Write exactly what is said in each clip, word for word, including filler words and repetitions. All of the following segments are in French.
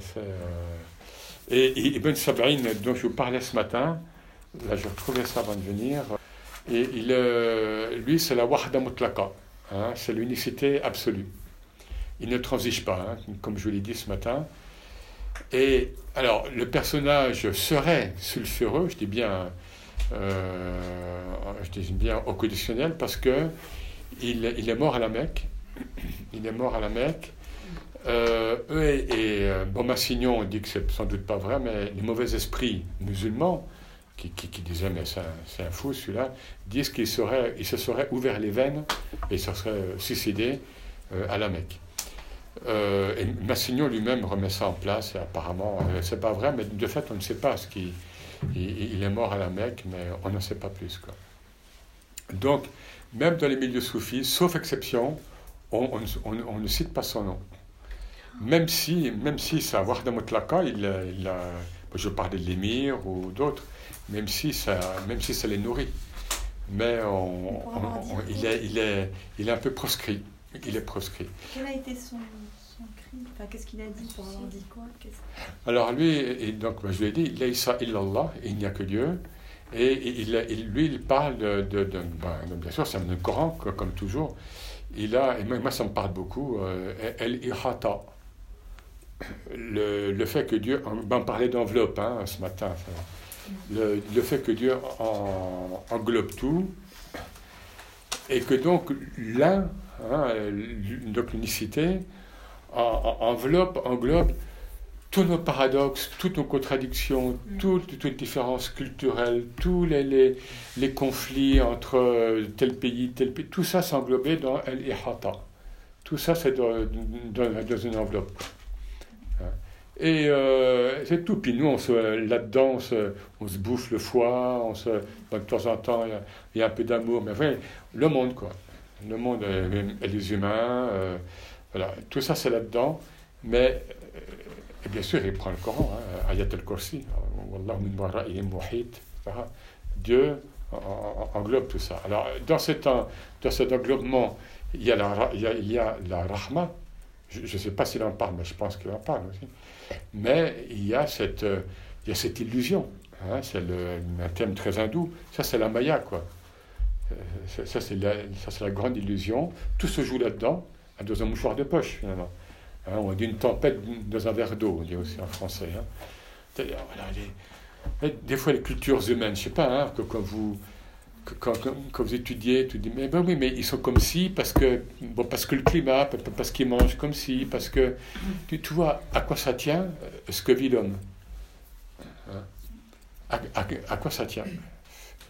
c'est, euh... et, et Ibn Sab'in, dont je vous parlais ce matin, là j'ai retrouvé ça avant de venir, et il, euh, lui c'est la wahda mutlaka, hein, c'est l'unicité absolue. Il ne transige pas, hein, comme je vous l'ai dit ce matin. Et alors, le personnage serait sulfureux, je dis bien, euh, je dis bien au conditionnel, parce que il, il est mort à la Mecque. Il est mort à la Mecque. Euh, eux et, et bon, Massignon dit que c'est sans doute pas vrai, mais les mauvais esprits musulmans, qui, qui, qui disaient, mais c'est un, c'est un fou celui-là, disent qu'il serait, il se serait ouvert les veines et il se serait suicidé euh, à la Mecque. Euh, et Massignon lui-même remet ça en place, et apparemment, euh, c'est pas vrai, mais de fait, on ne sait pas ce qu'il il, il est mort à la Mecque, mais on n'en sait pas plus, quoi. Donc, même dans les milieux soufis, sauf exception, on, on, on, on ne cite pas son nom. Même si, même si ça, wahda mutlaka, il, il a, je parlais de l'émir ou d'autres, même si ça, même si ça les nourrit, mais on, on, on, on, il, est, il, est, il est un peu proscrit. Il est proscrit. Quel a été son, son cri, enfin, qu'est-ce qu'il a dit pour avoir dit quoi qu'est-ce... Alors lui, et donc, je lui ai dit, Laysa illallah, il n'y a que Dieu. Et il, il, lui, il parle de... de, de ben, bien sûr, c'est un Coran, comme toujours. Il a, et moi, ça me parle beaucoup, euh, El Ihata. Le, le fait que Dieu... Ben, on parlait d'enveloppe, hein, ce matin. Enfin, le, le fait que Dieu en, englobe tout. Et que donc, l'un... Hein, donc l'unicité enveloppe, englobe tous nos paradoxes, toutes nos contradictions, mm. toutes, toutes les différences culturelles, tous les, les, les conflits entre tel pays, tel pays, tout ça s'englobait dans El Ihata. Tout ça c'est dans, dans, dans une enveloppe. Et euh, c'est tout. Puis nous, on se, là-dedans, on se, on se bouffe le foie, on se, de temps en temps, il y a, il y a un peu d'amour, mais enfin, le monde, quoi. Le monde et les humains, euh, voilà, tout ça c'est là-dedans, mais euh, et bien sûr il prend le Coran, hein, Ayat al Kursi, Wallahu min wara'ihim muhit, et cetera. Dieu englobe tout ça. Alors dans cet, dans cet englobement, il y a la, il y a, il y a la rahmat, je ne sais pas s'il en parle, mais je pense qu'il en parle aussi, mais il y a cette, euh, il y a cette illusion, hein, c'est le, un thème très hindou, ça c'est la Maya, quoi. Ça, ça, c'est la, ça, c'est la grande illusion. Tout se joue là-dedans, dans un mouchoir de poche, finalement. Hein, on dit une tempête dans un verre d'eau, on dit aussi en français. Hein. Voilà, les, des fois, les cultures humaines, je ne sais pas, hein, que, quand, vous, que, quand, quand vous étudiez, tu dis, mais ben oui, mais ils sont comme si, parce que, bon, parce que le climat, parce qu'ils mangent comme si, parce que... Tu, tu vois à quoi ça tient, ce que vit l'homme. Hein? À, à, à quoi ça tient ?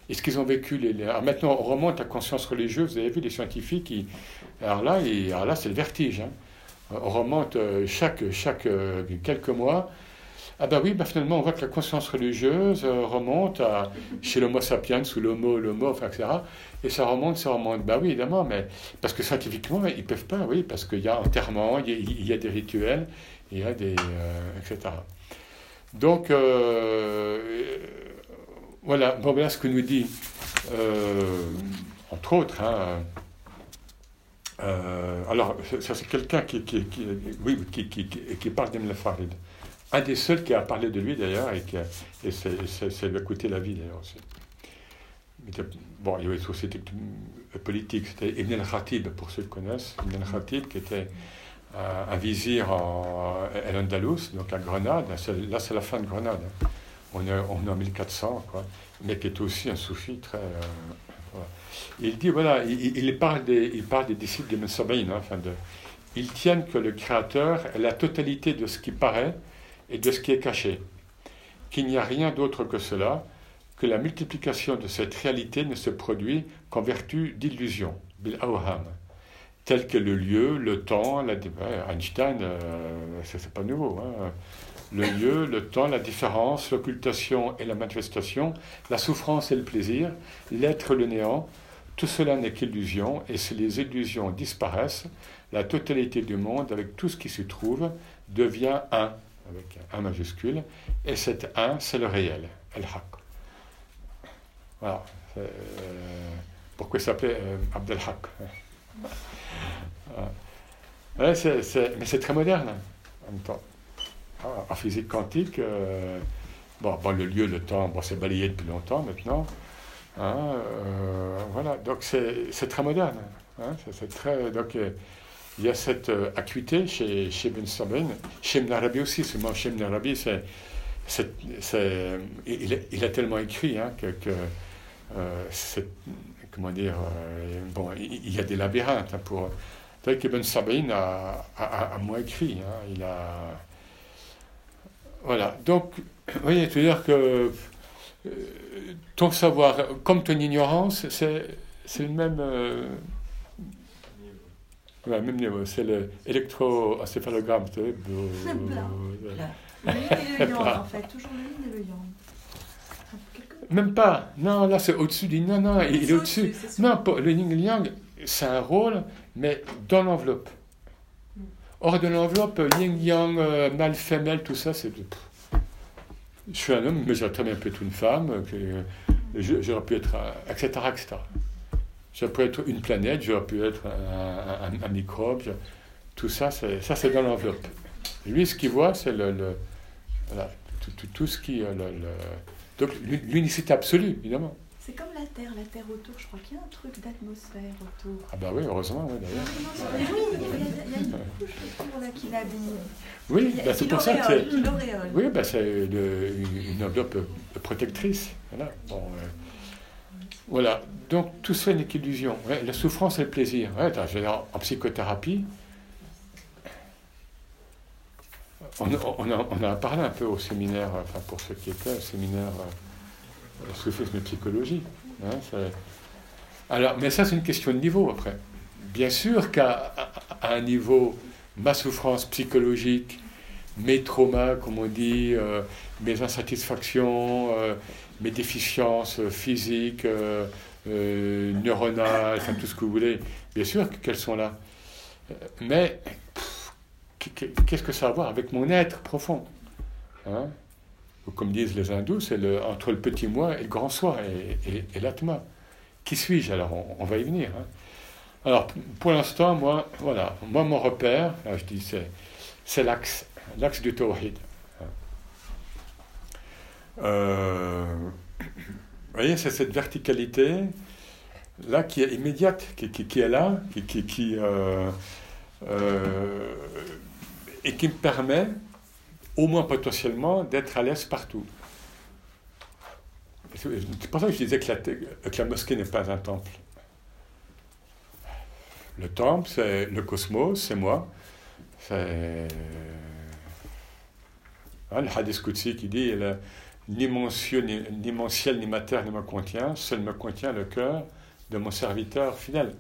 Et ce qu'ils ont vécu, les, les... Alors maintenant on remonte à conscience religieuse, vous avez vu les scientifiques, ils... alors, là, ils... alors là c'est le vertige, hein. On remonte euh, chaque, chaque euh, quelques mois, ah ben oui, ben finalement on voit que la conscience religieuse euh, remonte à... chez l'homo sapiens ou l'homo, l'homo, enfin, et cetera. Et ça remonte, ça remonte, ben oui évidemment, mais parce que scientifiquement ils ne peuvent pas, oui, parce qu'il y a enterrement, il y a, il y a des rituels, il y a des... Euh, et cetera. Donc... Euh... Voilà, bon, voilà ce que nous dit, euh, entre autres, hein, euh, alors, ça c'est quelqu'un qui, qui, qui, oui, qui, qui, qui parle d'Ibn al-Farid. Un des seuls qui a parlé de lui d'ailleurs, et, qui a, et c'est, c'est, ça lui a coûté la vie d'ailleurs aussi. Bon, il y avait une société politique, c'était Ibn al-Khatib, pour ceux qui connaissent, Ibn al-Khatib qui était un, un vizir en El-Andalus, donc à Grenade, là c'est la fin de Grenade. Hein. On est, on est en mille quatre cents, quoi, mais qui est aussi un soufi très... Euh, voilà. Il dit, voilà, il, il, parle des, il parle des disciples de Mesobayn, hein, enfin de, ils tiennent que le Créateur est la totalité de ce qui paraît et de ce qui est caché, qu'il n'y a rien d'autre que cela, que la multiplication de cette réalité ne se produit qu'en vertu d'illusions, bil-awham, telles que le lieu, le temps, la... Einstein, euh, ça, c'est pas nouveau, hein. Le lieu, le temps, la différence, l'occultation et la manifestation, la souffrance et le plaisir, l'être, le néant, tout cela n'est qu'illusion, et si les illusions disparaissent, la totalité du monde, avec tout ce qui s'y trouve, devient un, avec un majuscule, et cet un, c'est le réel, el Haq. Voilà. Euh, pourquoi il s'appelait euh, Abdelhak. Ouais, c'est, c'est, mais c'est très moderne, en même temps. en physique quantique, euh, bon, bon, le lieu, le temps, bon, c'est balayé depuis longtemps maintenant. Hein, euh, voilà, donc c'est, c'est très moderne. Hein, c'est, c'est très, donc, euh, il y a cette euh, acuité chez, chez Ibn Sab'in, chez Ibn Arabi aussi. Seulement chez Ibn Arabi, c'est, c'est, c'est, il, il a tellement écrit hein, que, que euh, c'est, comment dire, euh, bon, il y a des labyrinthes hein, pour. C'est vrai qu'Ibn Sab'in a, a, a, a moins écrit. Hein, il a, voilà. Donc, vous voyez, c'est-à-dire que euh, ton savoir, comme ton ignorance, c'est, c'est le même. Euh, ouais, même niveau. C'est l'électroencéphalogramme. C'est le plat. Le yin et le yang, en fait. Toujours le yin et le yang. Même pas. Non, là, c'est au-dessus du. Non, non, il, il est au-dessus. au-dessus. Non, pour, le yin et le yang. C'est un rôle, mais dans l'enveloppe. Hors de l'enveloppe, yin-yang, euh, mâle, femelle, tout ça, c'est... Pff. Je suis un homme, mais j'aurais très bien pu être une femme, que, euh, je, j'aurais pu être... Euh, et cetera, et cetera. J'aurais pu être une planète, j'aurais pu être un, un, un, un microbe, je, tout ça c'est, ça, c'est dans l'enveloppe. Et lui, ce qu'il voit, c'est le... le voilà, tout, tout, tout ce qui... Euh, le, le, donc, l'unicité absolue, évidemment. C'est comme la Terre, la Terre autour, je crois qu'il y a un truc d'atmosphère autour. Ah bah oui, heureusement, oui, d'ailleurs. Oui, il y a une couche autour là qui l'habille. Oui, bah c'est pour ça que c'est... Oui, bah c'est le, une enveloppe protectrice. Voilà, bon, euh, voilà. Donc tout ça n'est qu'illusion. Ouais, la souffrance et le plaisir. Ouais, je veux dire, en psychothérapie, on, on, a, on a parlé un peu au séminaire, enfin pour ceux qui étaient au séminaire... Le soufisme et psychologie. Hein, c'est... Alors, mais ça, c'est une question de niveau, après. Bien sûr qu'à à, à un niveau, ma souffrance psychologique, mes traumas, comme on dit, euh, mes insatisfactions, euh, mes déficiences physiques, euh, euh, neuronales, enfin, tout ce que vous voulez, bien sûr qu'elles sont là. Mais, pff, qu'est-ce que ça a à voir avec mon être profond hein? Comme disent les hindous, c'est le, entre le petit moi et le grand soi, et, et, et l'atma. Qui suis-je? Alors, on, on va y venir. Hein. Alors, pour l'instant, moi, voilà, moi, mon repère, là, je dis, c'est, c'est l'axe, l'axe du Tawhid. Euh, vous voyez, c'est cette verticalité, là, qui est immédiate, qui, qui, qui est là, qui, qui, qui euh, euh, et qui me permet... au moins potentiellement, d'être à l'aise partout. C'est pour ça que je disais que la, que la mosquée n'est pas un temple. Le temple, c'est le cosmos, c'est moi. C'est... Hein, le Hadith Qoutsi qui dit « Ni mon ciel, ni ma terre ne me contient, seul me contient le cœur de mon serviteur fidèle. »